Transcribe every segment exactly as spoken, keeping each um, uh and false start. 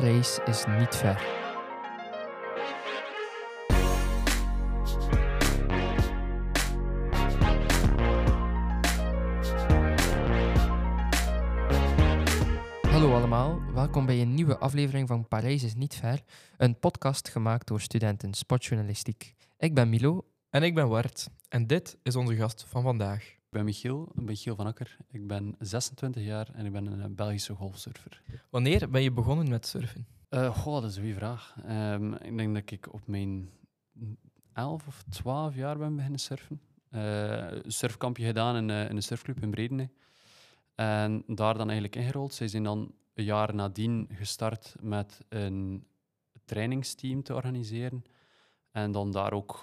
Parijs is niet ver. Hallo allemaal, welkom bij een nieuwe aflevering van Parijs is niet ver, een podcast gemaakt door studenten sportjournalistiek. Ik ben Milo. En ik ben Wart. En dit is onze gast van vandaag. Ik ben Michiel, ik ben Michiel van Acker. Ik ben zesentwintig jaar en ik ben een Belgische golfsurfer. Wanneer ben je begonnen met surfen? Uh, goh, dat is een goede vraag. Um, ik denk dat ik op mijn elf of twaalf jaar ben beginnen surfen. Uh, surfkampje gedaan in, uh, in een surfclub in Bredeney. En daar dan eigenlijk ingerold. Zij zijn dan een jaar nadien gestart met een trainingsteam te organiseren. En dan daar ook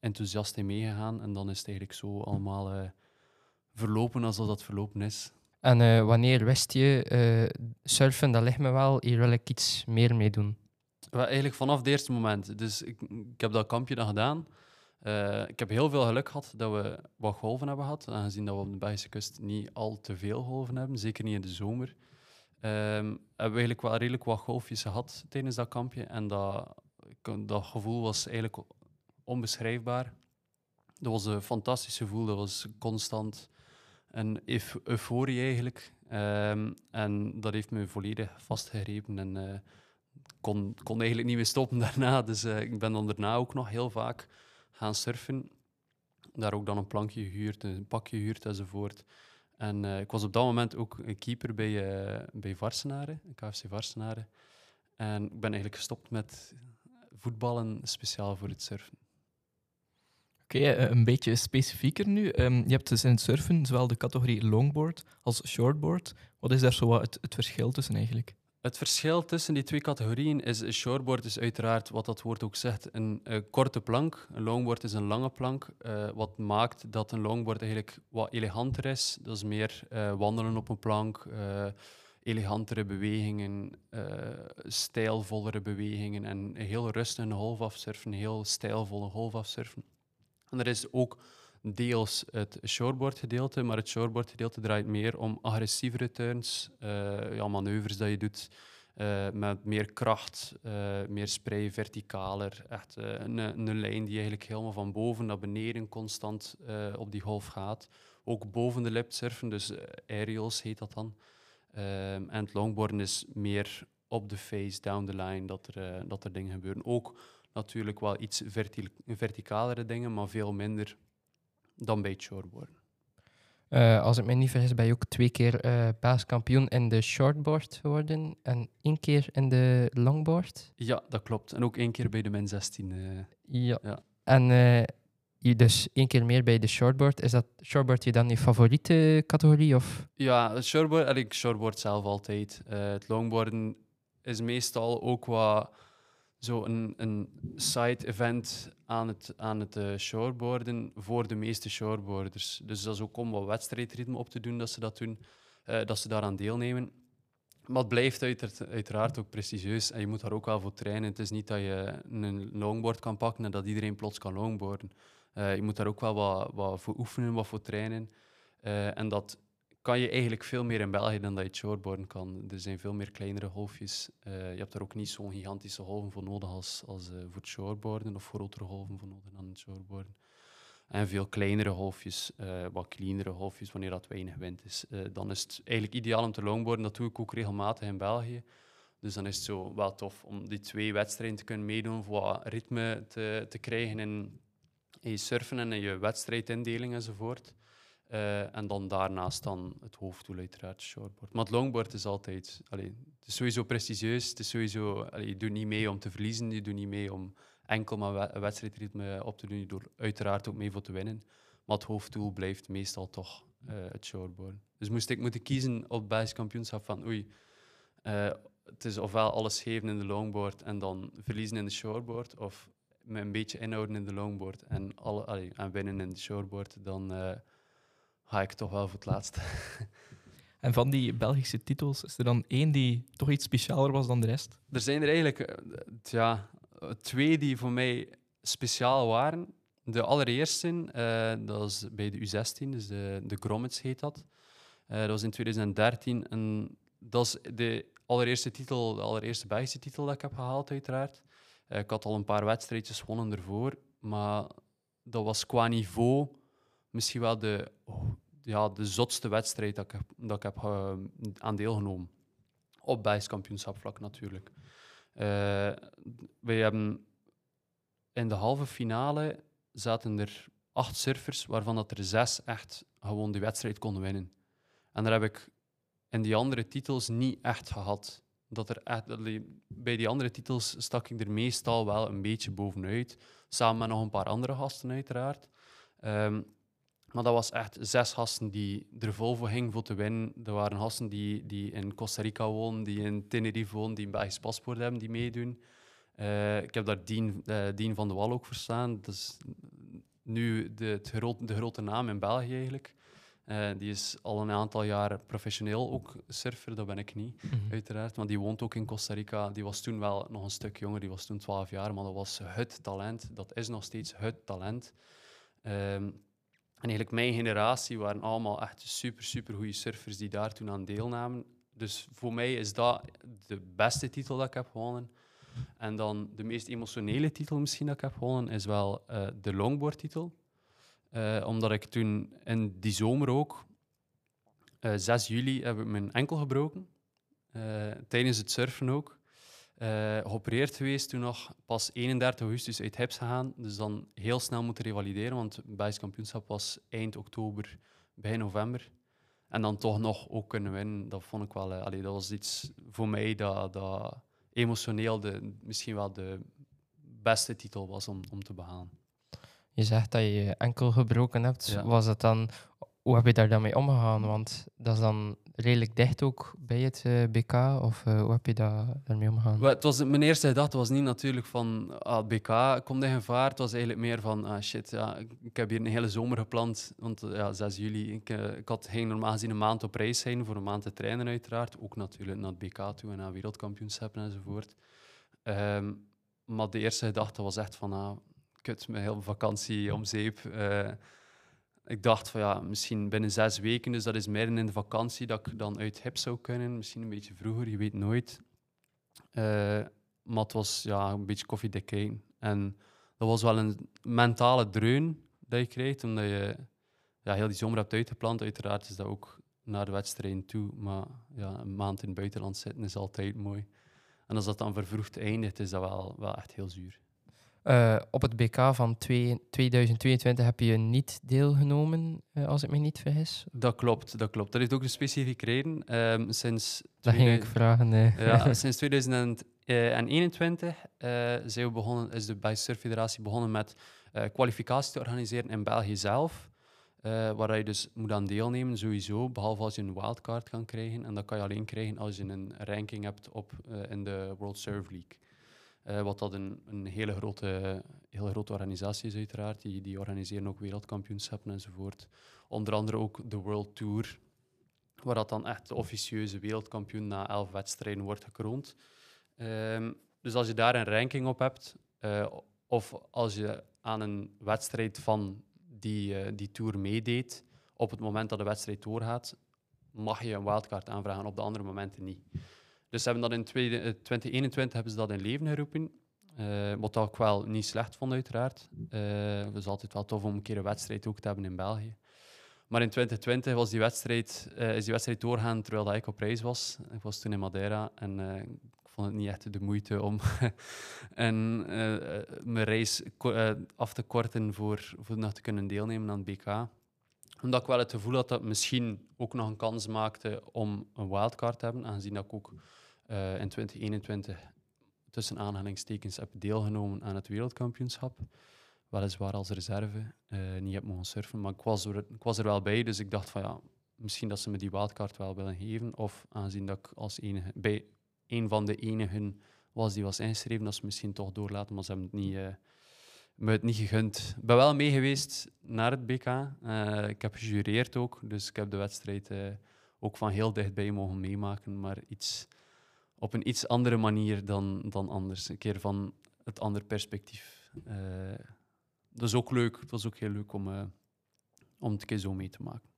enthousiast in meegegaan. En dan is het eigenlijk zo allemaal uh, verlopen alsof dat verlopen is. En uh, wanneer wist je, uh, surfen, dat ligt me wel, hier wil ik iets meer mee doen? Well, eigenlijk vanaf het eerste moment. Dus ik, ik heb dat kampje dan gedaan. Uh, ik heb heel veel geluk gehad dat we wat golven hebben gehad, aangezien dat we op de Belgische kust niet al te veel golven hebben, zeker niet in de zomer. Um, hebben we eigenlijk wel redelijk wat golfjes gehad tijdens dat kampje en dat, dat gevoel was eigenlijk onbeschrijfbaar. Dat was een fantastisch gevoel, dat was constant een euf- euforie eigenlijk. Um, en dat heeft me volledig vastgegrepen en uh, kon, kon eigenlijk niet meer stoppen daarna. Dus uh, ik ben dan daarna ook nog heel vaak gaan surfen. Daar ook dan een plankje gehuurd, een pakje gehuurd enzovoort. En uh, ik was op dat moment ook een keeper bij, uh, bij Varsenare, K F C Varsenare. En ik ben eigenlijk gestopt met voetballen speciaal voor het surfen. Oké, okay, een beetje specifieker nu. Um, je hebt dus in het surfen zowel de categorie longboard als shortboard. Wat is daar zo wat het, het verschil tussen eigenlijk? Het verschil tussen die twee categorieën is, shortboard is uiteraard, wat dat woord ook zegt, een uh, korte plank. Een longboard is een lange plank, uh, wat maakt dat een longboard eigenlijk wat eleganter is. Dat is meer uh, wandelen op een plank, uh, elegantere bewegingen, uh, stijlvollere bewegingen en heel rustig een golf afsurfen, heel stijlvolle golf afsurfen. En er is ook deels het shortboard gedeelte, maar het shortboard gedeelte draait meer om agressievere turns, uh, ja, manoeuvres dat je doet uh, met meer kracht, uh, meer spray, verticaler. Echt uh, een, een lijn die eigenlijk helemaal van boven naar beneden constant uh, op die golf gaat. Ook boven de lip surfen, dus aerials heet dat dan. Uh, en het longboarden is meer op de face, down the line, dat er, uh, dat er dingen gebeuren. Ook natuurlijk wel iets verti- verticalere dingen, maar veel minder dan bij het shortboard. Uh, als ik me niet vergis, ben je ook twee keer uh, paaskampioen in de shortboard geworden en één keer in de longboard. Ja, dat klopt. En ook één keer bij de min zestien. Uh. Ja. ja. En uh, dus één keer meer bij de shortboard. Is dat shortboard je dan je favoriete categorie? Of? Ja, shortboard, en ik shortboard zelf altijd. Uh, het longboarden is meestal ook wat zo een, een side-event aan het, aan het uh, shortboarden voor de meeste shortboarders. Dus dat is ook om wat wedstrijdritme op te doen dat ze dat doen, uh, dat ze daaraan deelnemen. Maar het blijft uiteraard, uiteraard ook prestigieus en je moet daar ook wel voor trainen. Het is niet dat je een longboard kan pakken en dat iedereen plots kan longboarden. Uh, je moet daar ook wel wat, wat voor oefenen, wat voor trainen. Uh, en dat kan je eigenlijk veel meer in België dan dat je het shortboarden kan. Er zijn veel meer kleinere golfjes. Uh, je hebt daar ook niet zo'n gigantische golven voor nodig als, als uh, voor het shortboarden, of grotere golven voor nodig dan het shortboarden. En veel kleinere golfjes, uh, wat cleanere golfjes, wanneer dat weinig wind is. Uh, dan is het eigenlijk ideaal om te longboarden. Dat doe ik ook regelmatig in België. Dus dan is het zo wel tof om die twee wedstrijden te kunnen meedoen, voor wat ritme te, te krijgen in, in je surfen en in je wedstrijdindeling enzovoort. Uh, en dan daarnaast dan het hoofddoel uiteraard, shortboard. Maar het longboard is altijd... Allee, het is sowieso prestigieus. Het is sowieso, allee, je doet niet mee om te verliezen. Je doet niet mee om enkel maar we- wedstrijdritme op te doen. Je doet uiteraard ook mee voor te winnen. Maar het hoofddoel blijft meestal toch uh, het shortboard. Dus moest ik moeten kiezen op het Belgisch kampioenschap van... Oei, uh, het is ofwel alles geven in de longboard en dan verliezen in de shortboard, of me een beetje inhouden in de longboard en, alle, allee, en winnen in de shortboard, dan... Uh, ga ik toch wel voor het laatste. En van die Belgische titels, is er dan één die toch iets specialer was dan de rest? Er zijn er eigenlijk tja, twee die voor mij speciaal waren. De allereerste, uh, dat was bij de U zestien, dus de, de Grommets heet dat. Uh, dat was in twintig dertien en dat is de allereerste titel, de allereerste Belgische titel dat ik heb gehaald, uiteraard. Uh, ik had al een paar wedstrijdjes gewonnen ervoor, maar dat was qua niveau misschien wel de, oh, ja, de zotste wedstrijd dat ik heb, dat ik heb uh, aan deelgenomen. Op Belgisch kampioenschapvlak natuurlijk. Uh, wij hebben in de halve finale zaten er acht surfers, waarvan dat er zes echt gewoon die wedstrijd konden winnen. En daar heb ik in die andere titels niet echt gehad. Dat er echt, bij die andere titels stak ik er meestal wel een beetje bovenuit. Samen met nog een paar andere gasten uiteraard. Um, maar dat was echt zes gasten die er vol voor gingen voor te winnen. Er waren gasten die, die in Costa Rica wonen, die in Tenerife wonen, die een Belgisch paspoort hebben, die meedoen. Uh, ik heb daar Dean, uh, Dien van de Wallen ook voor staan. Dat is nu de, gro- de grote naam in België eigenlijk. Uh, die is al een aantal jaar professioneel ook surfer, dat ben ik niet, mm-hmm. uiteraard. Maar die woont ook in Costa Rica. Die was toen wel nog een stuk jonger, die was toen twaalf jaar, maar dat was het talent. Dat is nog steeds het talent. Um, en eigenlijk mijn generatie waren allemaal echt super, super goede surfers die daar toen aan deelnamen. Dus voor mij is dat de beste titel dat ik heb gewonnen. En dan de meest emotionele titel misschien dat ik heb gewonnen is wel uh, de longboardtitel. Uh, omdat ik toen in die zomer ook, uh, zes juli, heb ik mijn enkel gebroken. Uh, tijdens het surfen ook. Uh, geopereerd geweest, toen nog pas eenendertig augustus uit hips gegaan. Dus dan heel snel moeten revalideren, want het Belgisch kampioenschap was eind oktober, begin november. En dan toch nog ook kunnen winnen, dat vond ik wel... Uh, allee, dat was iets voor mij dat, dat emotioneel de, misschien wel de beste titel was om, om te behalen. Je zegt dat je je enkel gebroken hebt. Ja. Was dat dan, hoe heb je daar dan mee omgegaan? Want dat is dan redelijk dicht ook bij het uh, B K. Of uh, hoe heb je daar mee omgegaan? Het was, mijn eerste gedachte was niet natuurlijk van ah, B K komt in gevaar. Het was eigenlijk meer van ah, shit, ja, ik heb hier een hele zomer gepland. Want ja, zes juli, ik, uh, ik had geen normaal gezien een maand op reis zijn voor een maand te trainen uiteraard. Ook natuurlijk naar het B K toe en naar wereldkampioenschappen enzovoort. Um, maar de eerste gedachte was echt van... Ah, kut, mijn hele vakantie om zeep. Uh, ik dacht van ja, misschien binnen zes weken, dus dat is midden in de vakantie, dat ik dan uit hip zou kunnen. Misschien een beetje vroeger, je weet nooit. Uh, maar het was ja, een beetje koffiedik kijken. En dat was wel een mentale dreun dat je krijgt, omdat je ja, heel die zomer hebt uitgepland. Uiteraard is dat ook naar de wedstrijden toe. Maar ja, een maand in het buitenland zitten is altijd mooi. En als dat dan vervroegd eindigt, is dat wel, wel echt heel zuur. Uh, op het B K van tweeduizend tweeëntwintig heb je niet deelgenomen, uh, als ik me niet vergis. Dat klopt, dat klopt. Dat heeft ook een specifieke reden. Um, sinds dat twintig... ging ik vragen. Uh. Ja, sinds tweeduizend eenentwintig uh, zijn we begonnen, is de Belgische Surffederatie begonnen met uh, kwalificatie te organiseren in België zelf. Uh, waar je dus moet aan deelnemen, sowieso, behalve als je een wildcard kan krijgen. En dat kan je alleen krijgen als je een ranking hebt op, uh, in de World Surf League. Uh, wat dat een, een hele, grote, hele grote organisatie is uiteraard. Die, die organiseren ook wereldkampioenschappen enzovoort. Onder andere ook de World Tour, waar dat dan echt de officieuze wereldkampioen na elf wedstrijden wordt gekroond. Um, dus als je daar een ranking op hebt, uh, of als je aan een wedstrijd van die, uh, die Tour meedeed, op het moment dat de wedstrijd doorgaat, mag je een wildcard aanvragen, op de andere momenten niet. Dus hebben dat in tweeduizend eenentwintig hebben ze dat in leven geroepen. Uh, wat ik wel niet slecht vond, uiteraard. Uh, het was altijd wel tof om een keer een wedstrijd ook te hebben in België. Maar in tweeduizend twintig was die wedstrijd, uh, is die wedstrijd doorgaan terwijl ik op reis was. Ik was toen in Madeira en uh, ik vond het niet echt de moeite om en, uh, mijn reis ko- uh, af te korten voor, voor nog te kunnen deelnemen aan het B K. Omdat ik wel het gevoel had dat het misschien ook nog een kans maakte om een wildcard te hebben, aangezien dat ik ook uh, in tweeduizend eenentwintig tussen aanhalingstekens heb deelgenomen aan het wereldkampioenschap. Weliswaar als reserve, uh, niet heb mogen surfen, maar ik was, er, ik was er wel bij, dus ik dacht van ja, misschien dat ze me die wildcard wel willen geven, of aangezien dat ik als enige, bij een van de enigen was die was ingeschreven, dat ze misschien toch doorlaten, maar ze hebben het niet... Uh, me het niet gegund. Ik ben wel mee geweest naar het B K. Uh, ik heb gejureerd ook, dus ik heb de wedstrijd uh, ook van heel dichtbij mogen meemaken, maar iets, op een iets andere manier dan, dan anders. Een keer van het andere perspectief. Uh, dat is ook leuk. Het was ook heel leuk om, uh, om het een keer zo mee te maken.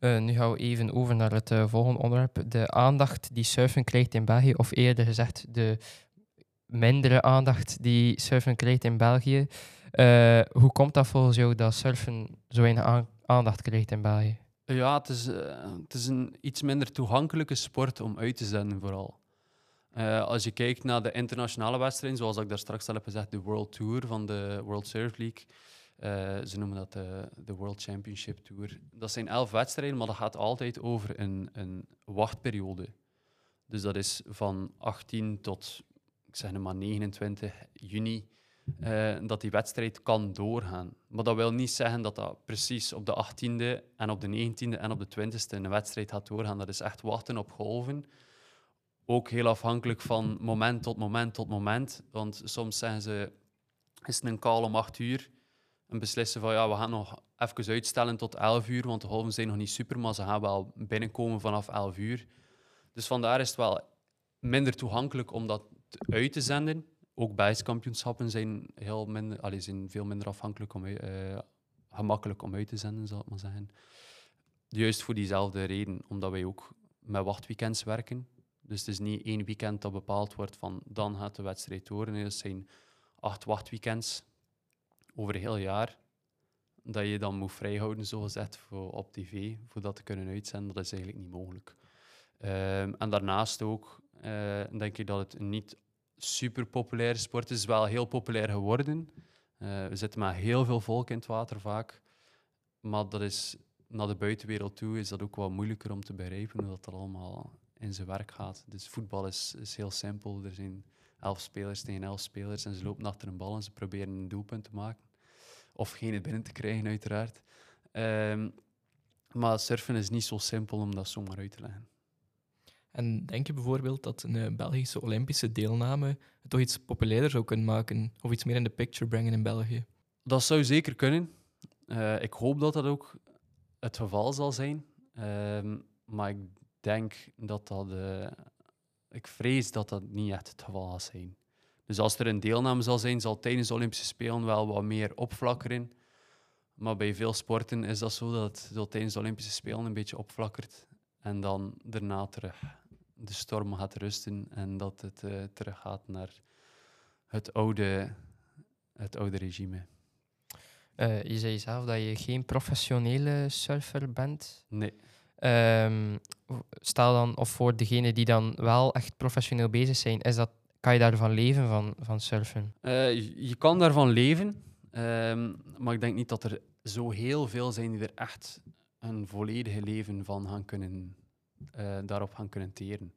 Uh, nu gaan we even over naar het uh, volgende onderwerp. De aandacht die surfen krijgt in België, of eerder gezegd de mindere aandacht die surfen krijgt in België. Uh, hoe komt dat volgens jou dat surfen zo weinig aandacht krijgt in België? Ja, het is, uh, het is een iets minder toegankelijke sport om uit te zenden vooral. Uh, als je kijkt naar de internationale wedstrijden, zoals ik daar straks al heb gezegd, de World Tour van de World Surf League. Uh, ze noemen dat de, de World Championship Tour. Dat zijn elf wedstrijden, maar dat gaat altijd over een, een wachtperiode. Dus dat is van achttien tot, ik zeg maar, negenentwintig juni, uh, dat die wedstrijd kan doorgaan. Maar dat wil niet zeggen dat dat precies op de achttiende en op de negentiende en op de twintigste een wedstrijd gaat doorgaan. Dat is echt wachten op golven. Ook heel afhankelijk van moment tot moment tot moment. Want soms zeggen ze, is het een call om acht uur? En beslissen van, ja, we gaan nog even uitstellen tot elf uur, want de golven zijn nog niet super, maar ze gaan wel binnenkomen vanaf elf uur. Dus vandaar is het wel minder toegankelijk om dat uit te zenden. Ook bijskampioenschappen zijn, heel minder, allee, zijn veel minder afhankelijk om, uh, gemakkelijk om uit te zenden, zal ik maar zeggen. Juist voor diezelfde reden, omdat wij ook met wachtweekends werken. Dus het is niet één weekend dat bepaald wordt van, dan gaat de wedstrijd door. Nee, dat zijn acht wachtweekends over een heel jaar, dat je dan moet vrijhouden, zogezegd, voor op tv, voor dat te kunnen uitzenden. Dat is eigenlijk niet mogelijk. Um, en daarnaast ook uh, denk ik dat het een niet super populaire sport is, wel heel populair geworden. Uh, we zitten met heel veel volk in het water vaak, maar dat is, naar de buitenwereld toe is dat ook wat moeilijker om te begrijpen, hoe dat er allemaal in zijn werk gaat. Dus voetbal is, is heel simpel. Er zijn elf spelers tegen elf spelers en ze lopen achter een bal en ze proberen een doelpunt te maken. Of geen het binnen te krijgen, uiteraard. Um, maar surfen is niet zo simpel om dat zomaar uit te leggen. En denk je bijvoorbeeld dat een Belgische Olympische deelname het toch iets populairder zou kunnen maken? Of iets meer in de picture brengen in België? Dat zou zeker kunnen. Uh, ik hoop dat dat ook het geval zal zijn. Um, maar ik denk dat dat... Uh, Ik vrees dat dat niet echt het geval gaat zijn. Dus als er een deelname zal zijn, zal tijdens de Olympische Spelen wel wat meer opflakkeren. Maar bij veel sporten is dat zo, dat het tijdens de Olympische Spelen een beetje opflakkert. En dan daarna terug de storm gaat rusten en dat het uh, terug gaat naar het oude, het oude regime. Uh, je zei zelf dat je geen professionele surfer bent. Nee. Um, stel dan, of voor degenen die dan wel echt professioneel bezig zijn, is dat, kan je daarvan leven, van, van surfen? Uh, je kan daarvan leven, um, maar ik denk niet dat er zo heel veel zijn die er echt een volledige leven van gaan kunnen, uh, daarop gaan kunnen teren.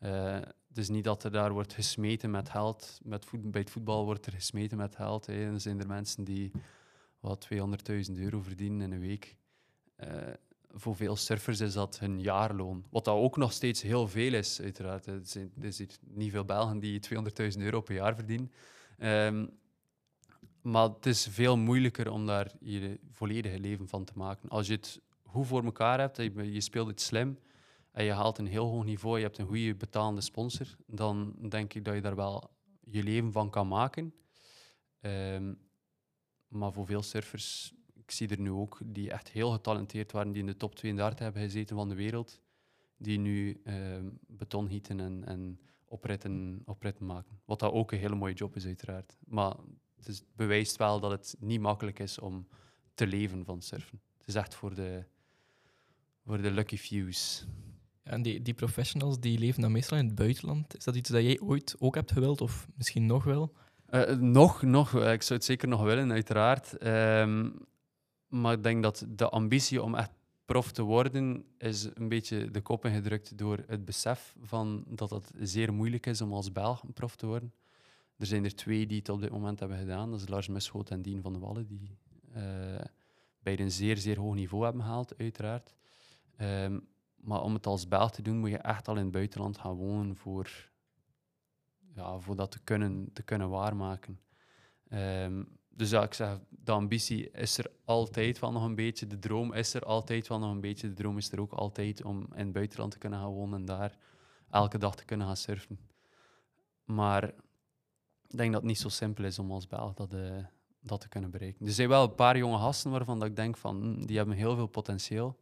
Uh, dus niet dat er daar wordt gesmeten met geld. Met voet- bij het voetbal wordt er gesmeten met geld. Hè. Dan zijn er mensen die wat tweehonderdduizend euro verdienen in een week. Uh, Voor veel surfers is dat hun jaarloon. Wat dat ook nog steeds heel veel is, uiteraard. Er zijn, er zijn niet veel Belgen die tweehonderdduizend euro per jaar verdienen. Um, maar het is veel moeilijker om daar je volledige leven van te maken. Als je het goed voor elkaar hebt, je, je speelt het slim en je haalt een heel hoog niveau, je hebt een goede betalende sponsor, dan denk ik dat je daar wel je leven van kan maken. Um, maar voor veel surfers... Ik zie er nu ook die echt heel getalenteerd waren, die in de top tweeëndertig hebben gezeten van de wereld, die nu uh, beton gieten en, en opritten, opritten maken. Wat dat ook een hele mooie job is, uiteraard. Maar het is, bewijst wel dat het niet makkelijk is om te leven van surfen. Het is echt voor de, voor de lucky fews. Ja, en die, die professionals die leven dan meestal in het buitenland. Is dat iets dat jij ooit ook hebt gewild, of misschien nog wel? Uh, nog, nog. Ik zou het zeker nog willen, uiteraard. Um, Maar ik denk dat de ambitie om echt prof te worden is een beetje de kop ingedrukt door het besef van dat het zeer moeilijk is om als Belg een prof te worden. Er zijn er twee die het op dit moment hebben gedaan. Dat is Lars Meschot en Dien van de Wallen, die uh, beide een zeer, zeer hoog niveau hebben gehaald, uiteraard. Um, maar om het als Belg te doen, moet je echt al in het buitenland gaan wonen voor, ja, voor dat te kunnen, te kunnen waarmaken. Um, Dus ja, ik zeg, de ambitie is er altijd wel nog een beetje. De droom is er altijd wel nog een beetje. De droom is er ook altijd om in het buitenland te kunnen gaan wonen en daar elke dag te kunnen gaan surfen. Maar ik denk dat het niet zo simpel is om als Belg dat, uh, dat te kunnen bereiken. Er zijn wel een paar jonge gasten waarvan ik denk van, die hebben heel veel potentieel.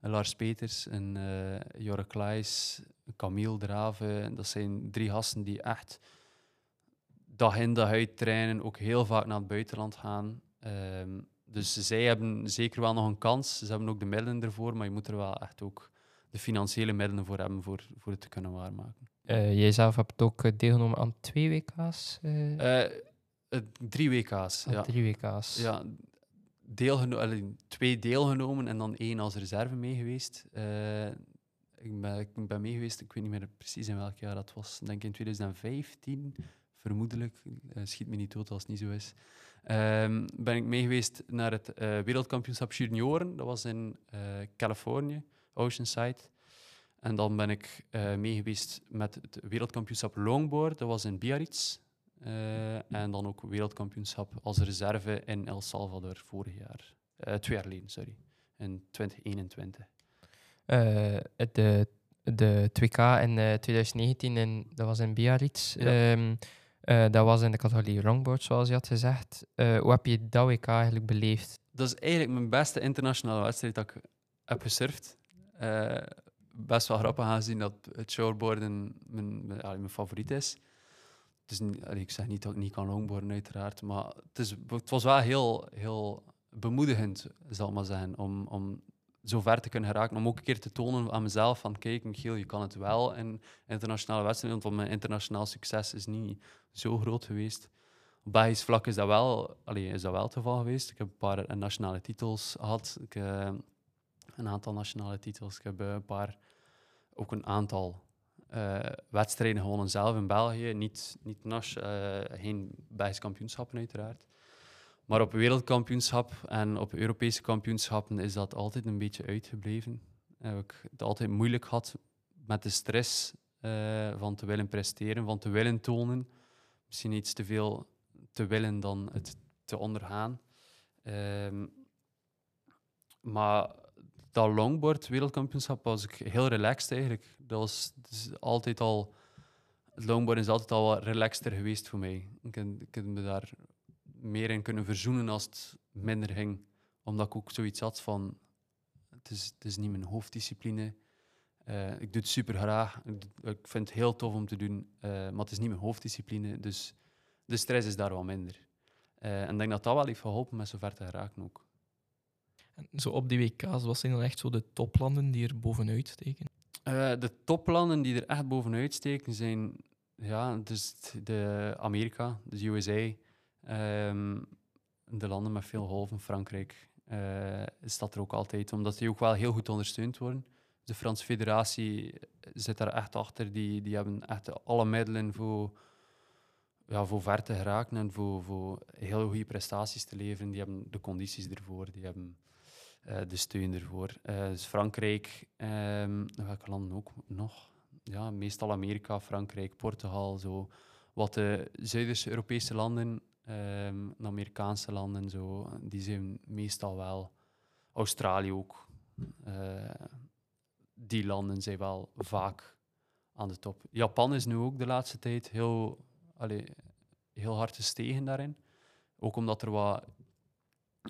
een Lars Peters, een uh, Yorick Claeys, een Camille Draven. Dat zijn drie gasten die echt dag in dag uit trainen, ook heel vaak naar het buitenland gaan. Um, dus zij hebben zeker wel nog een kans. Ze hebben ook de middelen ervoor, maar je moet er wel echt ook de financiële middelen voor hebben voor, voor het te kunnen waarmaken. Uh, jij zelf hebt ook deelgenomen aan twee W K's? Uh... Uh, uh, drie W K's, ah, ja. Drie W K's. Ja, deelgeno- allee, twee deelgenomen en dan één als reserve mee geweest. Uh, ik, ben, ik ben mee geweest, ik weet niet meer precies in welk jaar dat was. Ik denk in twintig vijftien, vermoedelijk. Uh, schiet me niet dood als het niet zo is. Um, ben ik mee geweest naar het uh, wereldkampioenschap junioren. Dat was in uh, Californië, Oceanside. En dan ben ik uh, mee geweest met het wereldkampioenschap longboard. Dat was in Biarritz. Uh, en dan ook wereldkampioenschap als reserve in El Salvador vorig jaar. Uh, twee jaar geleden, sorry. In twintig eenentwintig. Uh, de, de twee K in uh, twintig negentien, in, dat was in Biarritz. Ja. Um, Uh, dat was in de categorie longboard, zoals je had gezegd. Uh, hoe heb je dat W K eigenlijk beleefd? Dat is eigenlijk mijn beste internationale wedstrijd dat ik heb gesurfd. Uh, best wel grappig aangezien dat het shoreboarden mijn, mijn, mijn favoriet is. Dus, ik zeg niet dat ik niet kan longboarden, uiteraard. Maar het, is, het was wel heel, heel bemoedigend, zal ik maar zeggen, om, om zo ver te kunnen geraken. Om ook een keer te tonen aan mezelf van kijk, Michiel, je kan het wel in internationale wedstrijden, want mijn internationaal succes is niet zo groot geweest. Op Belgisch vlak is dat wel, allee, is dat wel het geval geweest. Ik heb een paar nationale titels gehad. Ik, uh, een aantal nationale titels. Ik heb uh, een paar, ook een aantal uh, wedstrijden gewonnen zelf in België. Niet, niet nas, uh, geen Belgisch kampioenschappen uiteraard. Maar op wereldkampioenschap en op Europese kampioenschappen is dat altijd een beetje uitgebleven. Heb ik het altijd moeilijk gehad met de stress uh, van te willen presteren, van te willen tonen. Misschien iets te veel te willen dan het te ondergaan. Um, maar dat longboard wereldkampioenschap was ik heel relaxed eigenlijk. Dat was dus altijd al... Het longboard is altijd al wat relaxter geweest voor mij. Ik heb me daar meer in kunnen verzoenen als het minder ging. Omdat ik ook zoiets had van... Het is, het is niet mijn hoofddiscipline. Uh, ik doe het super graag. Ik, ik vind het heel tof om te doen. Uh, maar het is niet mijn hoofddiscipline. Dus de stress is daar wat minder. Uh, en ik denk dat dat wel heeft geholpen met zover te geraken ook. En zo op die W K's, wat zijn dan echt zo de toplanden die er bovenuit steken? Uh, de toplanden die er echt bovenuit steken zijn... Ja, dus de Amerika, dus U S A... Um, de landen met veel golven, Frankrijk, uh, is dat er ook altijd, omdat die ook wel heel goed ondersteund worden. De Franse federatie zit daar echt achter, die, die hebben echt alle middelen voor, ja, voor ver te geraken en voor, voor heel goede prestaties te leveren. Die hebben de condities ervoor, die hebben uh, de steun ervoor. Uh, dus Frankrijk, um, welke landen ook nog? Ja, meestal Amerika, Frankrijk, Portugal, zo. Wat de Zuiderse Europese landen... Um, de Amerikaanse landen zo, die zijn meestal wel... Australië ook. Uh, die landen zijn wel vaak aan de top. Japan is nu ook de laatste tijd heel, allee, heel hard gestegen daarin. Ook omdat er wat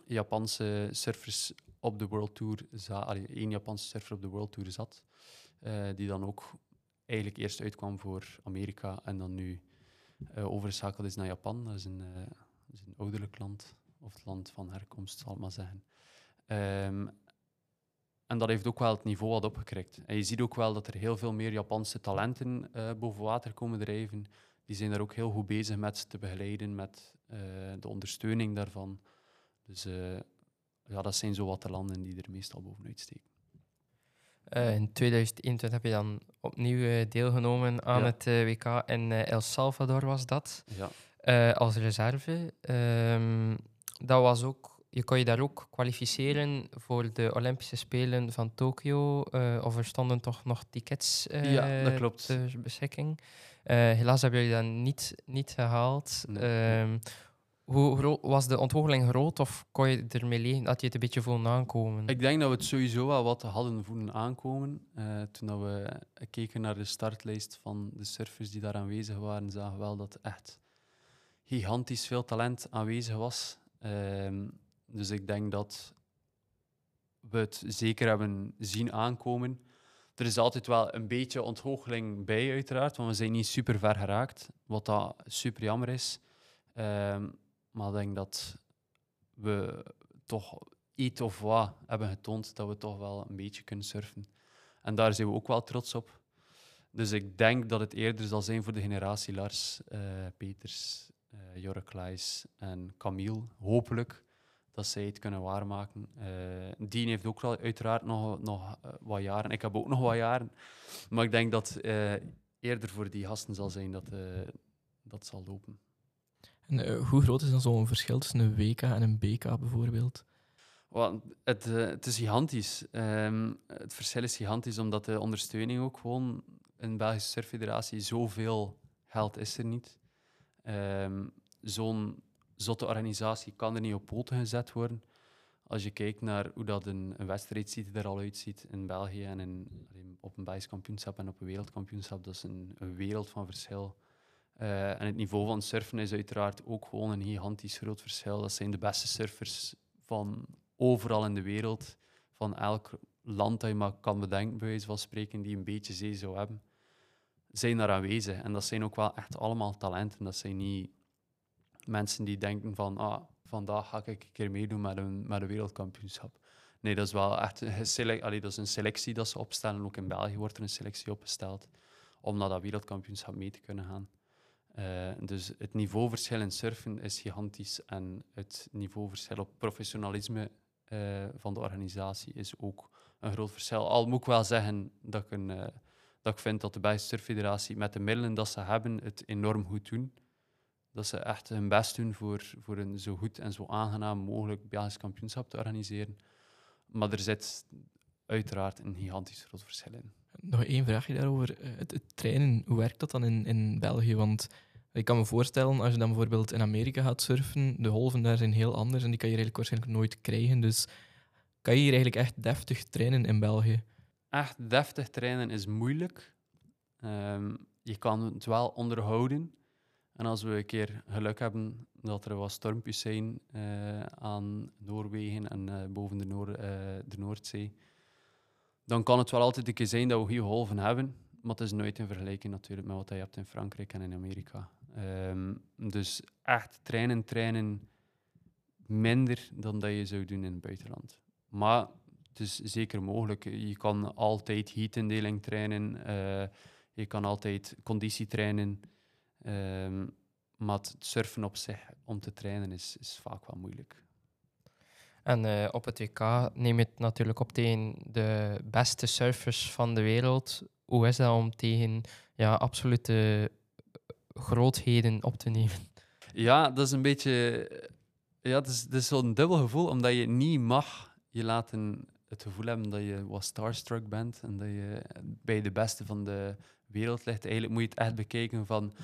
Japanse surfers op de World Tour... Za- allee, één Japanse surfer op de World Tour zat. Uh, die dan ook eigenlijk eerst uitkwam voor Amerika en dan nu... Uh, overschakeld is naar Japan, dat is een, uh, dat is een ouderlijk land, of het land van herkomst, zal ik maar zeggen. Um, en dat heeft ook wel het niveau wat opgekrikt. En je ziet ook wel dat er heel veel meer Japanse talenten uh, boven water komen drijven. Die zijn daar ook heel goed bezig met te begeleiden, met uh, de ondersteuning daarvan. Dus uh, ja, dat zijn zo wat de landen die er meestal bovenuit steken. Uh, in twintig eenentwintig heb je dan opnieuw uh, deelgenomen aan ja. het uh, W K in uh, El Salvador, was dat, ja. uh, als reserve. Um, dat was ook, je kon je daar ook kwalificeren voor de Olympische Spelen van Tokio, uh, of er stonden toch nog tickets uh, ja, dat klopt. ter beschikking. Uh, helaas hebben jullie dat niet, niet gehaald. Nee. Um, Hoe groot, was de ontgoocheling groot of kon je ermee leven dat je het een beetje voelde aankomen? Ik denk dat we het sowieso wel wat hadden voelen aankomen. Uh, toen dat we keken naar de startlijst van de surfers die daar aanwezig waren, zagen we wel dat echt gigantisch veel talent aanwezig was. Uh, dus ik denk dat we het zeker hebben zien aankomen. Er is altijd wel een beetje ontgoocheling bij, uiteraard, want we zijn niet super ver geraakt, wat dat super jammer is. Um, maar ik denk dat we toch iets of wat hebben getoond dat we toch wel een beetje kunnen surfen. En daar zijn we ook wel trots op. Dus ik denk dat het eerder zal zijn voor de generatie Lars, uh, Peters, uh, Yorick Claeys en Camille, hopelijk, dat zij het kunnen waarmaken. Uh, Dean heeft ook wel uiteraard nog, nog wat jaren. Ik heb ook nog wat jaren. Maar ik denk dat uh, eerder voor die gasten zal zijn dat uh, dat zal lopen. En, uh, hoe groot is dan zo'n verschil tussen een W K en een B K bijvoorbeeld? Well, het, uh, het is gigantisch. Um, het verschil is gigantisch, omdat de ondersteuning ook gewoon in de Belgische Surffederatie, zoveel geld is er niet. Um, zo'n zotte organisatie kan er niet op poten gezet worden. Als je kijkt naar hoe dat een, een wedstrijd ziet, er al uitziet in België en in, op een Belgisch kampioenschap en op een wereldkampioenschap, dat is een, een wereld van verschil. Uh, en het niveau van surfen is uiteraard ook gewoon een gigantisch groot verschil. Dat zijn de beste surfers van overal in de wereld, van elk land dat je maar kan bedenken, bij wijze van spreken, die een beetje zee zou hebben, zijn daar aanwezig. En dat zijn ook wel echt allemaal talenten. Dat zijn niet mensen die denken van, ah, vandaag ga ik een keer meedoen met een, met een wereldkampioenschap. Nee, dat is wel echt een selectie, allee, dat is een selectie dat ze opstellen. Ook in België wordt er een selectie opgesteld om naar dat wereldkampioenschap mee te kunnen gaan. Uh, dus het niveauverschil in surfen is gigantisch en het niveauverschil op professionalisme uh, van de organisatie is ook een groot verschil. Al moet ik wel zeggen dat ik, een, uh, dat ik vind dat de Belgische Surffederatie met de middelen dat ze hebben het enorm goed doen. Dat ze echt hun best doen voor, voor een zo goed en zo aangenaam mogelijk Belgisch kampioenschap te organiseren. Maar er zit uiteraard een gigantisch groot verschil in. Nog één vraagje daarover. Het, het trainen, hoe werkt dat dan in, in België? Want ik kan me voorstellen, als je dan bijvoorbeeld in Amerika gaat surfen, de golven daar zijn heel anders en die kan je eigenlijk waarschijnlijk nooit krijgen. Dus kan je hier eigenlijk echt deftig trainen in België? Echt deftig trainen is moeilijk. Um, je kan het wel onderhouden. En als we een keer geluk hebben dat er wat stormpjes zijn uh, aan Noorwegen en uh, boven de, Noor, uh, de Noordzee, dan kan het wel altijd een keer zijn dat we hier golven hebben. Maar het is nooit in vergelijking natuurlijk met wat je hebt in Frankrijk en in Amerika. Um, dus echt trainen, trainen minder dan dat je zou doen in het buitenland. Maar het is zeker mogelijk. Je kan altijd heatindeling trainen. Uh, je kan altijd conditie trainen. Um, maar het surfen op zich om te trainen is, is vaak wel moeilijk. En uh, op het W K neem je het natuurlijk op tegen de beste surfers van de wereld. Hoe is dat om tegen ja, absolute grootheden op te nemen? Ja, dat is een beetje... Ja, het is, is zo'n dubbel gevoel, omdat je niet mag je laten het gevoel hebben dat je wat starstruck bent en dat je bij de beste van de wereld ligt. Eigenlijk moet je het echt bekijken van...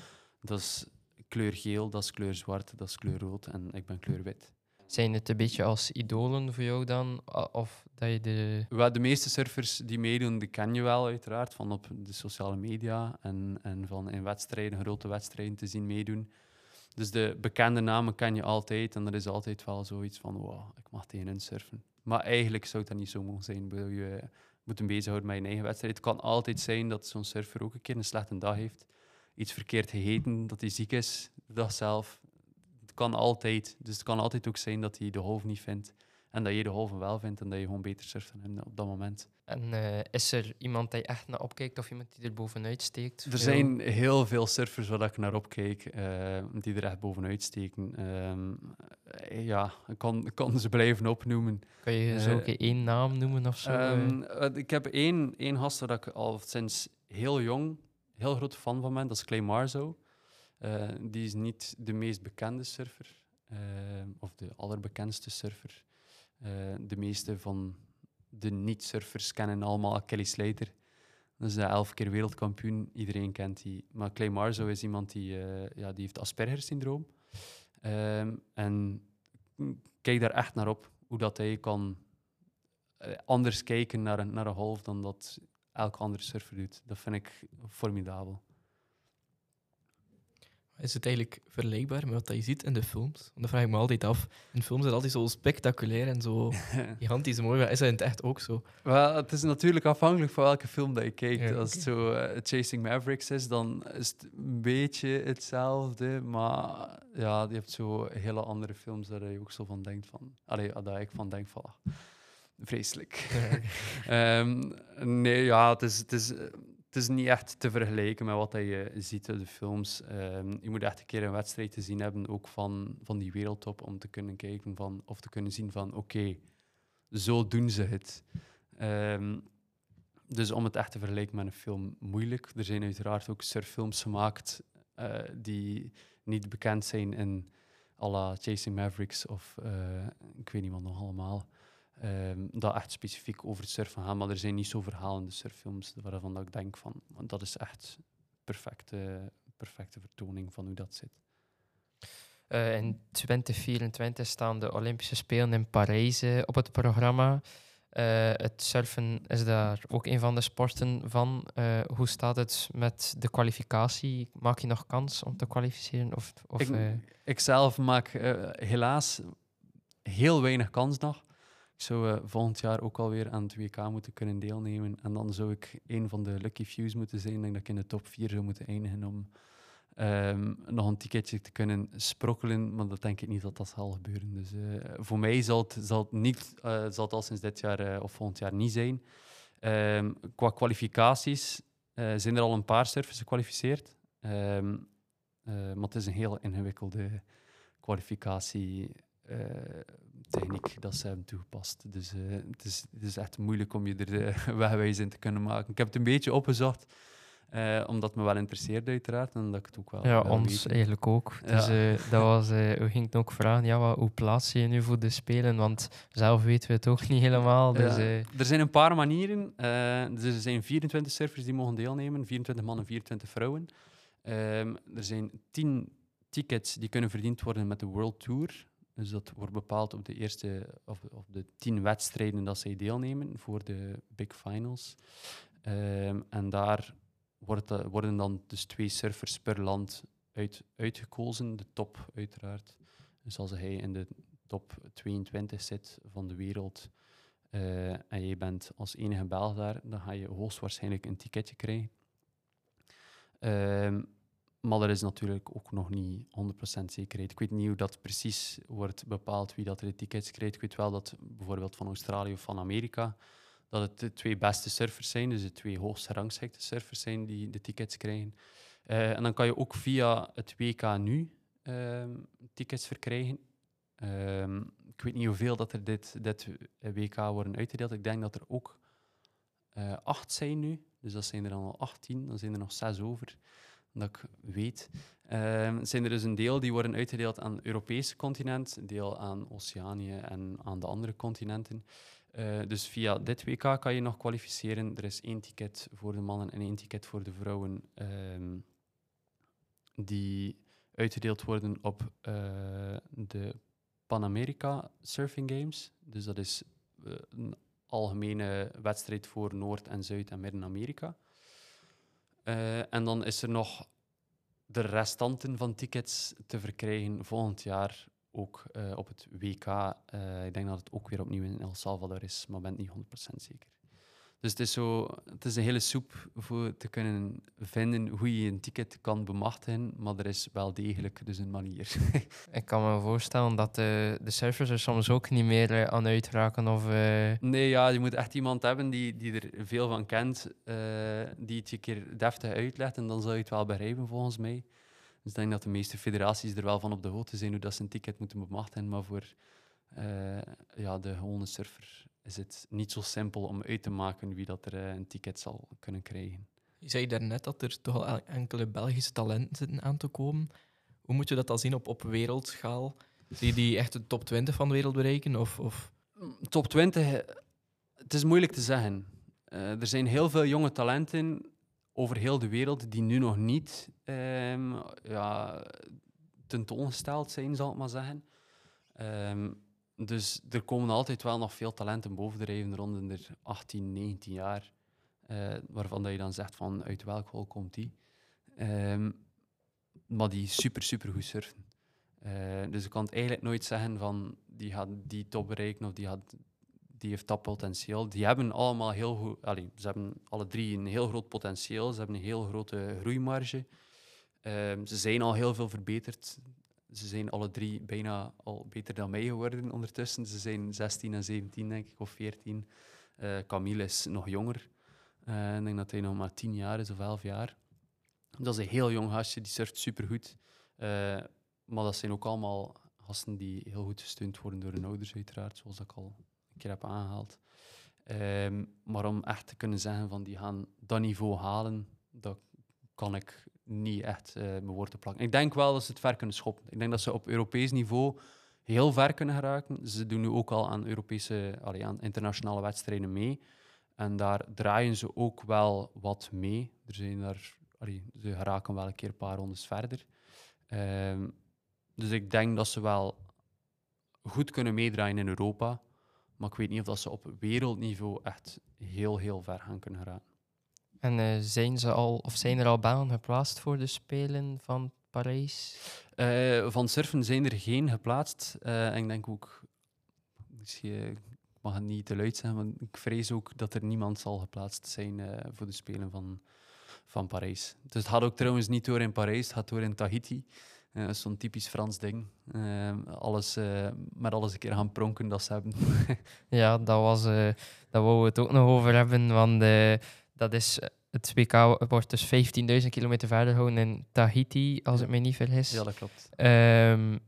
Dat is kleur geel, dat is kleur zwart, dat is kleur rood en ik ben kleur wit. Zijn het een beetje als idolen voor jou dan? Of dat je de... Ja, de meeste surfers die meedoen, die ken je wel uiteraard, van op de sociale media en, en van in wedstrijden, grote wedstrijden te zien meedoen. Dus de bekende namen ken je altijd en er is altijd wel zoiets van, wow, ik mag tegen hen surfen. Maar eigenlijk zou dat niet zo mogen zijn. Je moet hem bezighouden met je eigen wedstrijd. Het kan altijd zijn dat zo'n surfer ook een keer een slechte dag heeft, iets verkeerd gegeten, dat hij ziek is, de dag zelf. Kan altijd. Dus het kan altijd ook zijn dat hij de golf niet vindt en dat je de golven wel vindt en dat je gewoon beter surft dan hem op dat moment. En uh, is er iemand die echt naar opkijkt of iemand die er bovenuit steekt? Er zijn heel veel surfers waar ik naar opkijk uh, die er echt bovenuit steken. Um, ja, ik kan, kan ze blijven opnoemen. Kan je zo ook uh, één naam noemen of zo? Um, uh, ik heb één, één gast waar ik al sinds heel jong heel groot fan van ben, dat is Clay Marzo. Uh, die is niet de meest bekende surfer, uh, of de allerbekendste surfer. Uh, de meeste van de niet-surfers kennen allemaal Kelly Slater. Dat is de elf keer wereldkampioen, iedereen kent die. Maar Clay Marzo is iemand die, uh, ja, die heeft Asperger-syndroom. Um, en kijk daar echt naar op, hoe dat hij kan anders kijken naar een, naar een golf dan dat elke andere surfer doet. Dat vind ik formidabel. Is het eigenlijk vergelijkbaar met wat je ziet in de films? Want dat vraag ik me altijd af. In films is het altijd zo spectaculair en zo gigantisch mooi. Maar is dat in het echt ook zo? Well, het is natuurlijk afhankelijk van welke film dat je kijkt. Ja, okay. Als het zo uh, Chasing Mavericks is, dan is het een beetje hetzelfde. Maar ja, je hebt zo hele andere films waar je ook zo van denkt van... Allee, dat ik van denk van... Ah, vreselijk. Ja. um, nee, ja, het is... Het is Het is niet echt te vergelijken met wat je ziet in de films. Um, je moet echt een keer een wedstrijd te zien hebben, ook van, van die wereldtop, om te kunnen kijken van, of te kunnen zien van oké, okay, zo doen ze het. Um, dus om het echt te vergelijken met een film, moeilijk. Er zijn uiteraard ook surffilms gemaakt uh, die niet bekend zijn in à la Chasing Mavericks of uh, ik weet niet wat nog allemaal. Um, dat echt specifiek over het surfen gaan, maar er zijn niet zo verhalende surffilms waarvan dat ik denk van, dat is echt perfecte, perfecte vertoning van hoe dat zit. Uh, in twintig vierentwintig staan de Olympische Spelen in Parijs uh, op het programma. Uh, het surfen is daar ook een van de sporten van. Uh, hoe staat het met de kwalificatie? Maak je nog kans om te kwalificeren? Of, of, ik, uh... ik zelf maak uh, helaas heel weinig kans nog. Ik zou uh, volgend jaar ook alweer aan het W K moeten kunnen deelnemen. En dan zou ik een van de lucky fews moeten zijn. Ik denk dat ik in de top vier zou moeten eindigen om um, nog een ticketje te kunnen sprokkelen. Maar dat denk ik niet dat dat zal gebeuren. Dus uh, voor mij zal het, zal het, niet, uh, zal het al sinds dit jaar uh, of volgend jaar niet zijn. Um, qua kwalificaties uh, zijn er al een paar surfers gekwalificeerd. Um, uh, maar het is een heel ingewikkelde kwalificatie. Uh, techniek dat ze hebben toegepast. Dus uh, het, is, het is echt moeilijk om je er uh, wegwijs in te kunnen maken. Ik heb het een beetje opgezocht, uh, omdat het me wel interesseerde uiteraard. En dat ik het ook wel, ja, wel ons weet. Eigenlijk ook. Ja. Dus uh, dat was, uh, we gingen het ook vragen, ja, wat, hoe plaats je je nu voor de Spelen? Want zelf weten we het ook niet helemaal. Dus, ja. uh... Er zijn een paar manieren. Uh, dus er zijn vierentwintig surfers die mogen deelnemen. vierentwintig mannen, vierentwintig vrouwen. Um, er zijn tien tickets die kunnen verdiend worden met de World Tour. Dus dat wordt bepaald op de eerste of op de tien wedstrijden dat zij deelnemen voor de big finals. Um, en daar wordt, worden dan dus twee surfers per land uit, uitgekozen, de top uiteraard. Dus als hij in de top tweeëntwintig zit van de wereld uh, en jij bent als enige Belg daar, dan ga je hoogstwaarschijnlijk een ticketje krijgen. Um, Maar er is natuurlijk ook nog niet honderd procent zekerheid. Ik weet niet hoe dat precies wordt bepaald wie dat er de tickets krijgt. Ik weet wel dat bijvoorbeeld van Australië of van Amerika dat het de twee beste surfers zijn, dus de twee hoogst gerangschikte surfers zijn die de tickets krijgen. Uh, en dan kan je ook via het W K nu uh, tickets verkrijgen. Uh, ik weet niet hoeveel dat er dit, dit W K worden uitgedeeld. Ik denk dat er ook uh, acht zijn nu. Dus dat zijn er dan al achttien. Dan zijn er nog zes over. Dat ik weet. Um, zijn er dus een deel die worden uitgedeeld aan het Europese continent, een deel aan Oceanië en aan de andere continenten. Uh, dus via dit W K kan je nog kwalificeren. Er is één ticket voor de mannen en één ticket voor de vrouwen um, die uitgedeeld worden op uh, de Pan-America Surfing Games. Dus dat is uh, een algemene wedstrijd voor Noord- en Zuid- en Midden-Amerika. Uh, en dan is er nog de restanten van tickets te verkrijgen volgend jaar, ook uh, op het W K. Uh, ik denk dat het ook weer opnieuw in El Salvador is, maar ben niet honderd procent zeker. Dus het is, zo, het is een hele soep voor te kunnen vinden hoe je een ticket kan bemachtigen, maar er is wel degelijk dus een manier. Ik kan me voorstellen dat de, de surfers er soms ook niet meer uh, aan uitraken. Of, uh... Nee, ja, je moet echt iemand hebben die, die er veel van kent, uh, die het je een keer deftig uitlegt en dan zal je het wel begrijpen volgens mij. Dus ik denk dat de meeste federaties er wel van op de hoogte zijn hoe dat ze een ticket moeten bemachtigen, maar voor uh, ja, de gewone surfer is het niet zo simpel om uit te maken wie dat er een ticket zal kunnen krijgen. Je zei daarnet dat er toch al enkele Belgische talenten zitten aan te komen. Hoe moet je dat dan zien op, op wereldschaal? Zie je die echt de top twintig van de wereld bereiken? Of, of? Top twintig, het is moeilijk te zeggen. Uh, er zijn heel veel jonge talenten over heel de wereld die nu nog niet um, ja, tentoongesteld zijn, zal ik maar zeggen. Um, Dus er komen altijd wel nog veel talenten bovendrijven rond de achttien, negentien jaar, eh, waarvan dat je dan zegt van uit welk hol komt die. Um, maar die super, super goed surfen. Uh, dus ik kan het eigenlijk nooit zeggen van die gaat die top bereiken of die, gaat, die heeft dat potentieel. Die hebben allemaal heel goed, allee, ze hebben alle drie een heel groot potentieel, ze hebben een heel grote groeimarge. Uh, ze zijn al heel veel verbeterd. Ze zijn alle drie bijna al beter dan mij geworden ondertussen. Ze zijn zestien en zeventien, denk ik, of veertien. Uh, Camille is nog jonger. Uh, ik denk dat hij nog maar tien jaar is of elf jaar. Dat is een heel jong gastje, die surft supergoed. Uh, maar dat zijn ook allemaal gasten die heel goed gesteund worden door hun ouders, uiteraard, zoals ik al een keer heb aangehaald. Um, maar om echt te kunnen zeggen van die gaan dat niveau halen, dat kan ik niet echt uh, mijn woorden plakken. Ik denk wel dat ze het ver kunnen schoppen. Ik denk dat ze op Europees niveau heel ver kunnen geraken. Ze doen nu ook al aan Europese, allee, aan internationale wedstrijden mee. En daar draaien ze ook wel wat mee. Er zijn daar, allee, ze geraken wel een keer een paar rondes verder. Um, dus ik denk dat ze wel goed kunnen meedraaien in Europa. Maar ik weet niet of dat ze op wereldniveau echt heel, heel ver gaan kunnen geraken. En uh, zijn, ze al, of zijn er al banen geplaatst voor de Spelen van Parijs? Uh, van surfen zijn er geen geplaatst. Uh, en ik denk ook... Misschien, ik mag het niet te luid zijn, want ik vrees ook dat er niemand zal geplaatst zijn uh, voor de Spelen van, van Parijs. Dus het gaat ook trouwens niet door in Parijs, het gaat door in Tahiti. Uh, dat is zo'n typisch Frans ding. Uh, alles, uh, met alles een keer gaan pronken dat ze hebben. Ja, dat was, uh, daar wouden we het ook nog over hebben, want... Uh, Dat is het W K wordt dus vijftienduizend kilometer verder gewoon in Tahiti, als ik me niet vergis. Ja, dat klopt. Um,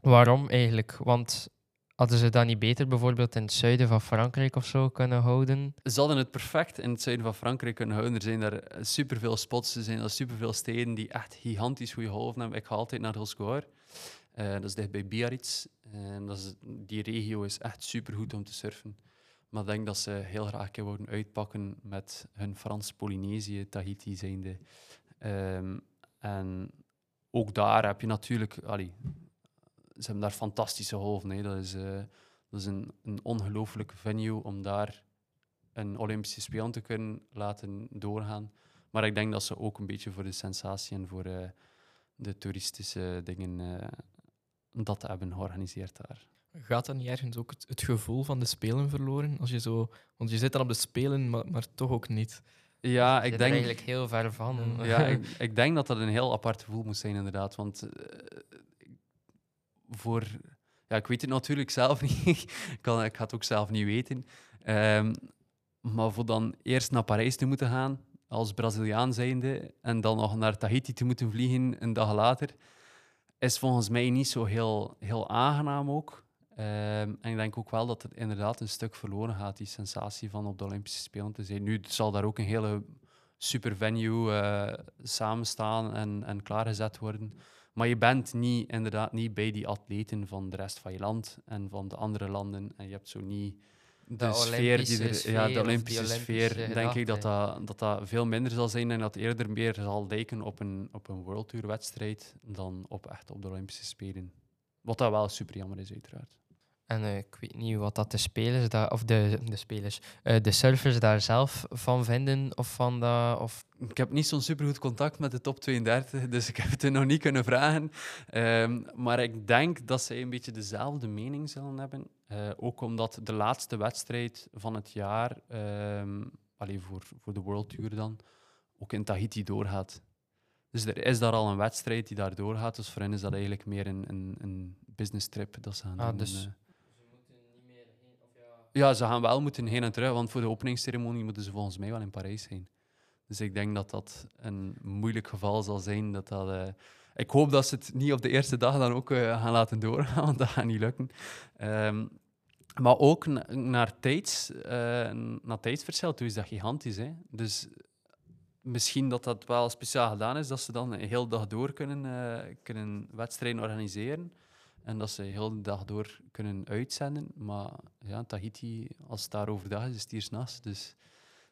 waarom eigenlijk? Want hadden ze dat niet beter bijvoorbeeld in het zuiden van Frankrijk of zo kunnen houden? Ze hadden het perfect in het zuiden van Frankrijk kunnen houden. Er zijn daar superveel spots, er zijn daar superveel steden die echt gigantisch goede golven hebben. Ik ga altijd naar Hossegor. Uh, dat is dicht bij Biarritz. Uh, dat is, die regio is echt supergoed om te surfen. Maar ik denk dat ze heel graag worden uitpakken met hun Frans-Polynesië, Tahiti zijnde. Um, en ook daar heb je natuurlijk... Allee, ze hebben daar fantastische golven. Hè. Dat is, uh, dat is een, een ongelooflijk venue om daar een Olympische spelen te kunnen laten doorgaan. Maar ik denk dat ze ook een beetje voor de sensatie en voor uh, de toeristische dingen uh, dat hebben georganiseerd daar. Gaat dat niet ergens ook het, het gevoel van de Spelen verloren? Als je zo, want je zit dan op de Spelen, maar, maar toch ook niet. Ja, ik denk... er eigenlijk heel ver van. Ja, ik, ik denk dat dat een heel apart gevoel moet zijn, inderdaad. Want uh, voor... Ja, ik weet het natuurlijk zelf niet. ik, kan, ik ga het ook zelf niet weten. Um, maar voor dan eerst naar Parijs te moeten gaan, als Braziliaan zijnde, en dan nog naar Tahiti te moeten vliegen een dag later, is volgens mij niet zo heel, heel aangenaam ook. Uh, en ik denk ook wel dat het inderdaad een stuk verloren gaat, die sensatie van op de Olympische Spelen te zijn. Nu zal daar ook een hele super venue uh, samenstaan en, en klaargezet worden. Maar je bent niet, inderdaad niet bij die atleten van de rest van je land en van de andere landen. En je hebt zo niet de, de sfeer, die er, sfeer... Ja, de Olympische, Olympische sfeer, gedacht, denk ik, dat dat, dat dat veel minder zal zijn en dat eerder meer zal lijken op een, op een World Tour wedstrijd dan op echt op de Olympische Spelen. Wat dat wel super jammer is, uiteraard. En uh, ik weet niet wat dat de spelers, daar, of de, de spelers, uh, de surfers daar zelf van vinden. Of van dat, of... Ik heb niet zo'n supergoed contact met de top tweeëndertig, dus ik heb het nog niet kunnen vragen. Um, maar ik denk dat zij een beetje dezelfde mening zullen hebben. Uh, ook omdat de laatste wedstrijd van het jaar, um, allee, voor, voor de World Tour dan, ook in Tahiti doorgaat. Dus er is daar al een wedstrijd die daar doorgaat. Dus voor hen is dat eigenlijk meer een, een, een business trip. Dat ze gaan ah, doen. Dus ze moeten niet meer heen, of ja... ja, ze gaan wel moeten heen en terug. Want voor de openingsceremonie moeten ze volgens mij wel in Parijs zijn. Dus ik denk dat dat een moeilijk geval zal zijn. Dat dat, uh... Ik hoop dat ze het niet op de eerste dag dan ook uh, gaan laten doorgaan. Want dat gaat niet lukken. Um, maar ook na- naar, tijds, uh, naar tijdsverschil toe is dat gigantisch. Hè? Dus... Misschien dat dat wel speciaal gedaan is, dat ze dan een hele dag door kunnen, uh, kunnen wedstrijden organiseren. En dat ze de hele dag door kunnen uitzenden. Maar ja, Tahiti, als het daar overdag is, is het hier 's nachts. Dus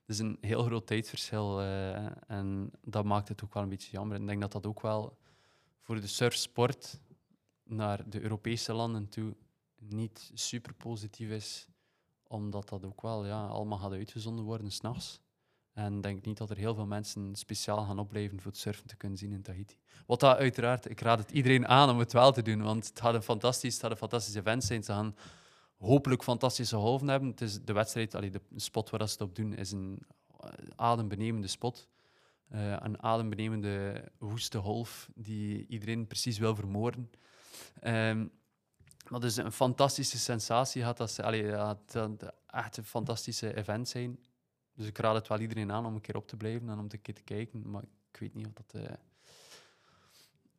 het is een heel groot tijdverschil. Uh, en dat maakt het ook wel een beetje jammer. En ik denk dat dat ook wel voor de surfsport naar de Europese landen toe niet super positief is. Omdat dat ook wel ja, allemaal gaat uitgezonden worden 's nachts. En ik denk niet dat er heel veel mensen speciaal gaan opblijven voor het surfen te kunnen zien in Tahiti. Wat dat uiteraard, ik raad het iedereen aan om het wel te doen, want het gaat een fantastisch, het gaat een fantastisch event zijn. Ze gaan hopelijk fantastische golven hebben. Het is de wedstrijd, allee, de spot waar ze het op doen, is een adembenemende spot. Uh, een adembenemende woeste golf die iedereen precies wil vermoorden. Um, dat is een fantastische sensatie. Had dat, allee, had dat echt een fantastische event zijn. Dus ik raad het wel iedereen aan om een keer op te blijven en om een keer te kijken. Maar ik weet niet of dat, uh,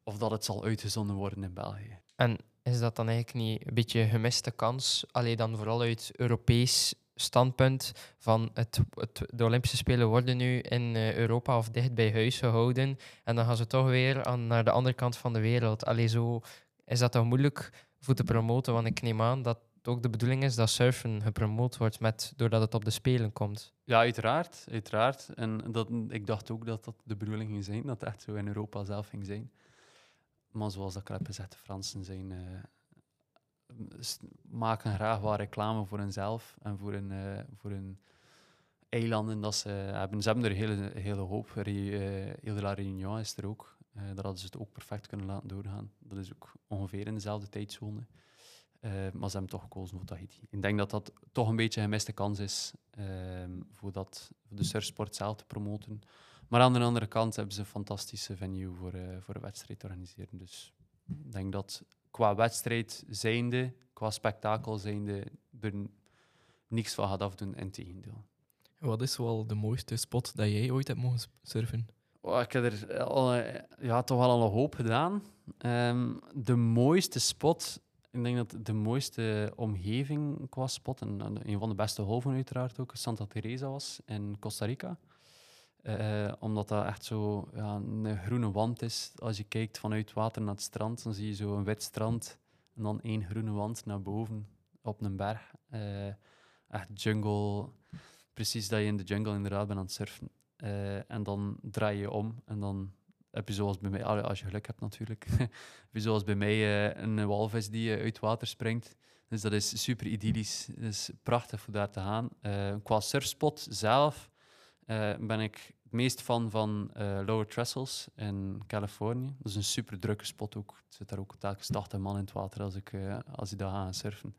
of dat het zal uitgezonden worden in België. En is dat dan eigenlijk niet een beetje een gemiste kans? Allee, dan vooral uit Europees standpunt van het, het, de Olympische Spelen worden nu in Europa of dicht bij huis gehouden. En dan gaan ze toch weer aan, naar de andere kant van de wereld. Allee, zo is dat toch moeilijk voor te promoten? Want ik neem aan dat ook de bedoeling is dat surfen gepromoot wordt met, doordat het op de Spelen komt. Ja, uiteraard. uiteraard. En dat, ik dacht ook dat dat de bedoeling ging zijn, dat het echt zo in Europa zelf ging zijn. Maar zoals ik al heb gezegd, de Fransen zijn, uh, maken graag wel reclame voor hunzelf en voor hun, uh, voor hun eilanden. Dat ze, hebben. ze hebben er een hele, hele hoop. Ile uh, de la Réunion is er ook. Uh, daar hadden ze het ook perfect kunnen laten doorgaan. Dat is ook ongeveer in dezelfde tijdzone. Uh, maar ze hebben toch gekozen voor Tahiti. Ik denk dat dat toch een beetje een gemiste kans is uh, voor, dat, voor de surfsport zelf te promoten. Maar aan de andere kant hebben ze een fantastische venue voor, uh, voor een wedstrijd te organiseren. Dus ik denk dat qua wedstrijd zijnde, qua spektakel zijnde, er niks van gaat afdoen. Integendeel. Wat is wel de mooiste spot dat jij ooit hebt mogen surfen? Oh, ik heb er al, ja, toch wel al een hoop gedaan. Um, de mooiste spot... Ik denk dat de mooiste omgeving qua spot, en een van de beste golven uiteraard ook, Santa Teresa was in Costa Rica. Uh, omdat dat echt zo ja, een groene wand is. Als je kijkt vanuit water naar het strand, dan zie je zo een wit strand en dan één groene wand naar boven op een berg. Uh, echt jungle. Precies dat je in de jungle inderdaad bent aan het surfen. Uh, en dan draai je om en dan... heb je zoals bij mij, als je geluk hebt natuurlijk, heb je zoals bij mij een walvis die uit water springt. Dus dat is super idyllisch. Het is prachtig voor daar te gaan. Uh, qua surfspot zelf uh, ben ik het meest fan van uh, Lower Trestles in Californië. Dat is een super drukke spot ook. Er zit daar ook telkens tachtig man in het water als ik, uh, als ik daar ga surfen.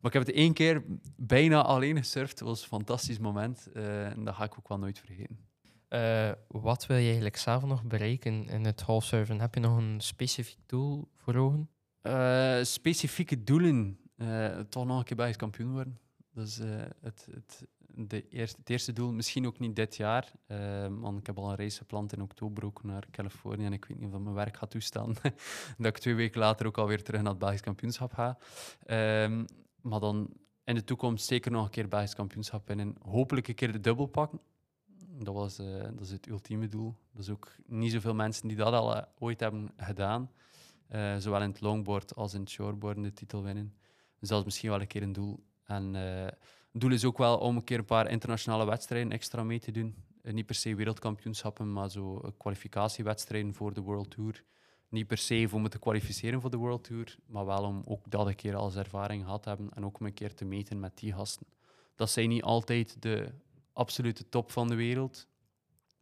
Maar ik heb het één keer bijna alleen gesurfd. Dat was een fantastisch moment. Uh, en dat ga ik ook wel nooit vergeten. Uh, wat wil je eigenlijk zelf nog bereiken in het golfsurfen? Heb je nog een specifiek doel voor ogen? Uh, specifieke doelen? Uh, toch nog een keer Belgisch kampioen worden. Dat is uh, het, het, de eerste, het eerste doel. Misschien ook niet dit jaar. Uh, want ik heb al een race gepland in oktober ook naar Californië. En ik weet niet of dat mijn werk gaat toestaan. Dat ik twee weken later ook alweer terug naar het Belgisch kampioenschap ga. Uh, maar dan in de toekomst zeker nog een keer Belgisch kampioenschap winnen. Hopelijk een keer de dubbel pakken. Dat, was, uh, dat is het ultieme doel. Dat is ook niet zoveel mensen die dat al uh, ooit hebben gedaan. Uh, zowel in het longboard als in het shortboard de titel winnen. Dus dat is misschien wel een keer een doel. En uh, het doel is ook wel om een keer een paar internationale wedstrijden extra mee te doen. Uh, niet per se wereldkampioenschappen, maar zo uh, kwalificatiewedstrijden voor de World Tour. Niet per se om me te kwalificeren voor de World Tour, maar wel om ook dat een keer als ervaring gehad te hebben. En ook om een keer te meten met die gasten. Dat zijn niet altijd de... absolute top van de wereld.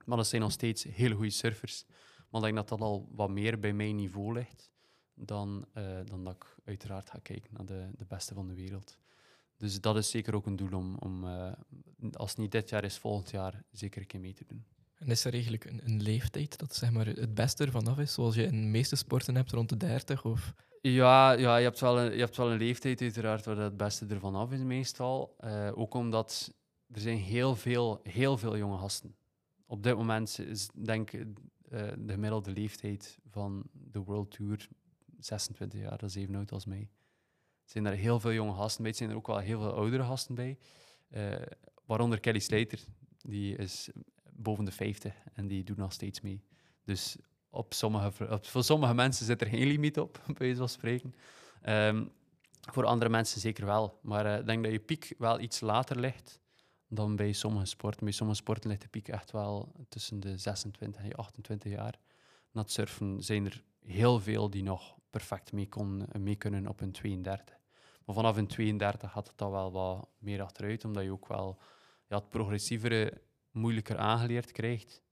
Maar dat zijn nog steeds hele goede surfers. Maar ik denk dat dat al wat meer bij mijn niveau ligt dan, uh, dan dat ik uiteraard ga kijken naar de, de beste van de wereld. Dus dat is zeker ook een doel om, om uh, als het niet dit jaar is, volgend jaar zeker een keer mee te doen. En is er eigenlijk een, een leeftijd dat zeg maar, het beste er vanaf is? Zoals je in de meeste sporten hebt, rond de dertig? Of... Ja, ja je, hebt wel een, je hebt wel een leeftijd uiteraard waar het beste er vanaf is meestal. Uh, ook omdat... Er zijn heel veel, heel veel jonge gasten. Op dit moment is denk ik uh, de gemiddelde leeftijd van de World Tour zesentwintig jaar, dat is even oud als mij. Er zijn daar heel veel jonge gasten bij. Er zijn er ook wel heel veel oudere gasten bij. Uh, waaronder Kelly Slater, die is boven de vijftig en die doet nog steeds mee. Dus op sommige, op, voor sommige mensen zit er geen limiet op, bij wijze van spreken. Um, voor andere mensen zeker wel. Maar ik uh, denk dat je piek wel iets later ligt dan bij sommige sporten. Bij sommige sporten ligt de piek echt wel tussen de zesentwintig en de achtentwintig jaar. Na het surfen zijn er heel veel die nog perfect mee, kon, mee kunnen op hun tweeëndertig. Maar vanaf hun tweeëndertig gaat het dan wel wat meer achteruit, omdat je ook wel ja, het progressievere moeilijker aangeleerd krijgt.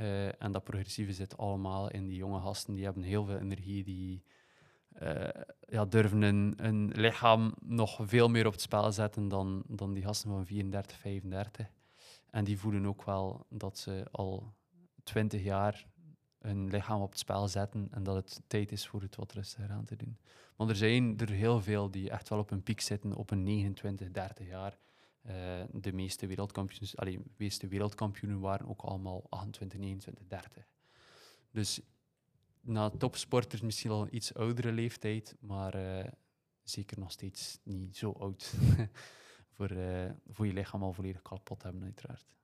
Uh, en dat progressieve zit allemaal in die jonge gasten. Die hebben heel veel energie, die uh, ja, durven hun, hun lichaam nog veel meer op het spel zetten dan, dan die gasten van vierendertig, vijfendertig. En die voelen ook wel dat ze al twintig jaar hun lichaam op het spel zetten en dat het tijd is voor het wat rustiger aan te doen. Want er zijn er heel veel die echt wel op hun piek zitten op een negenentwintig, dertig jaar. Uh, de meeste wereldkampioens, allee, de meeste wereldkampioenen waren ook allemaal achtentwintig, negenentwintig, dertig. Dus na topsporters misschien al een iets oudere leeftijd, maar uh, zeker nog steeds niet zo oud. voor, uh, voor je lichaam al volledig kapot hebben, uiteraard.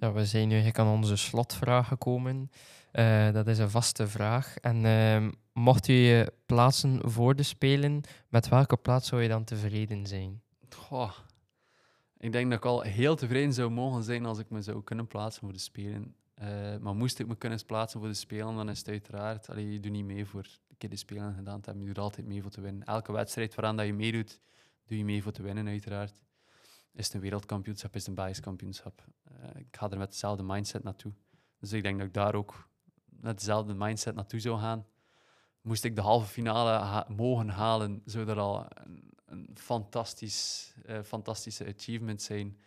Ja, we zijn nu eigenlijk aan onze slotvraag gekomen. Uh, dat is een vaste vraag. En uh, mocht u je plaatsen voor de Spelen, met welke plaats zou je dan tevreden zijn? Goh, ik denk dat ik al heel tevreden zou mogen zijn als ik me zou kunnen plaatsen voor de Spelen. Uh, maar moest ik me kunnen plaatsen voor de Spelen, dan is het uiteraard... Allee, je doet niet mee voor een keer de Spelen gedaan te hebben. Je doet altijd mee voor te winnen. Elke wedstrijd waaraan dat je meedoet, doe je mee voor te winnen, uiteraard. Is het een wereldkampioenschap, is het een Belgisch kampioenschap? Uh, ik ga er met dezelfde mindset naartoe. Dus ik denk dat ik daar ook met dezelfde mindset naartoe zou gaan. Moest ik de halve finale ha- mogen halen, zou dat al een, een fantastisch, uh, fantastische achievement zijn.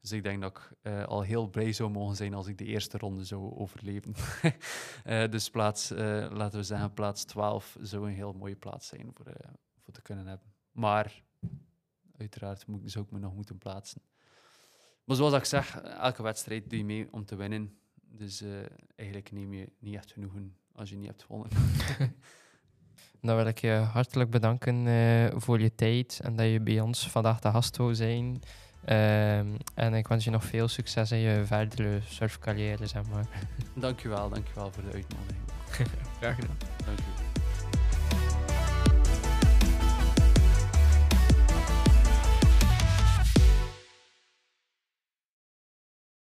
Dus ik denk dat ik uh, al heel blij zou mogen zijn als ik de eerste ronde zou overleven. uh, dus plaats, uh, laten we zeggen, plaats twaalf zou een heel mooie plaats zijn voor, uh, voor te kunnen hebben. Maar... uiteraard moet, zou ik me nog moeten plaatsen. Maar zoals ik zeg, elke wedstrijd doe je mee om te winnen. Dus uh, eigenlijk neem je niet echt genoegen als je niet hebt gewonnen. Dan wil ik je hartelijk bedanken uh, voor je tijd en dat je bij ons vandaag de gast wou zijn. Uh, en ik wens je nog veel succes in je verdere surfcarrière, zeg maar. Dankjewel, dankjewel voor de uitnodiging. Graag gedaan. Dank je.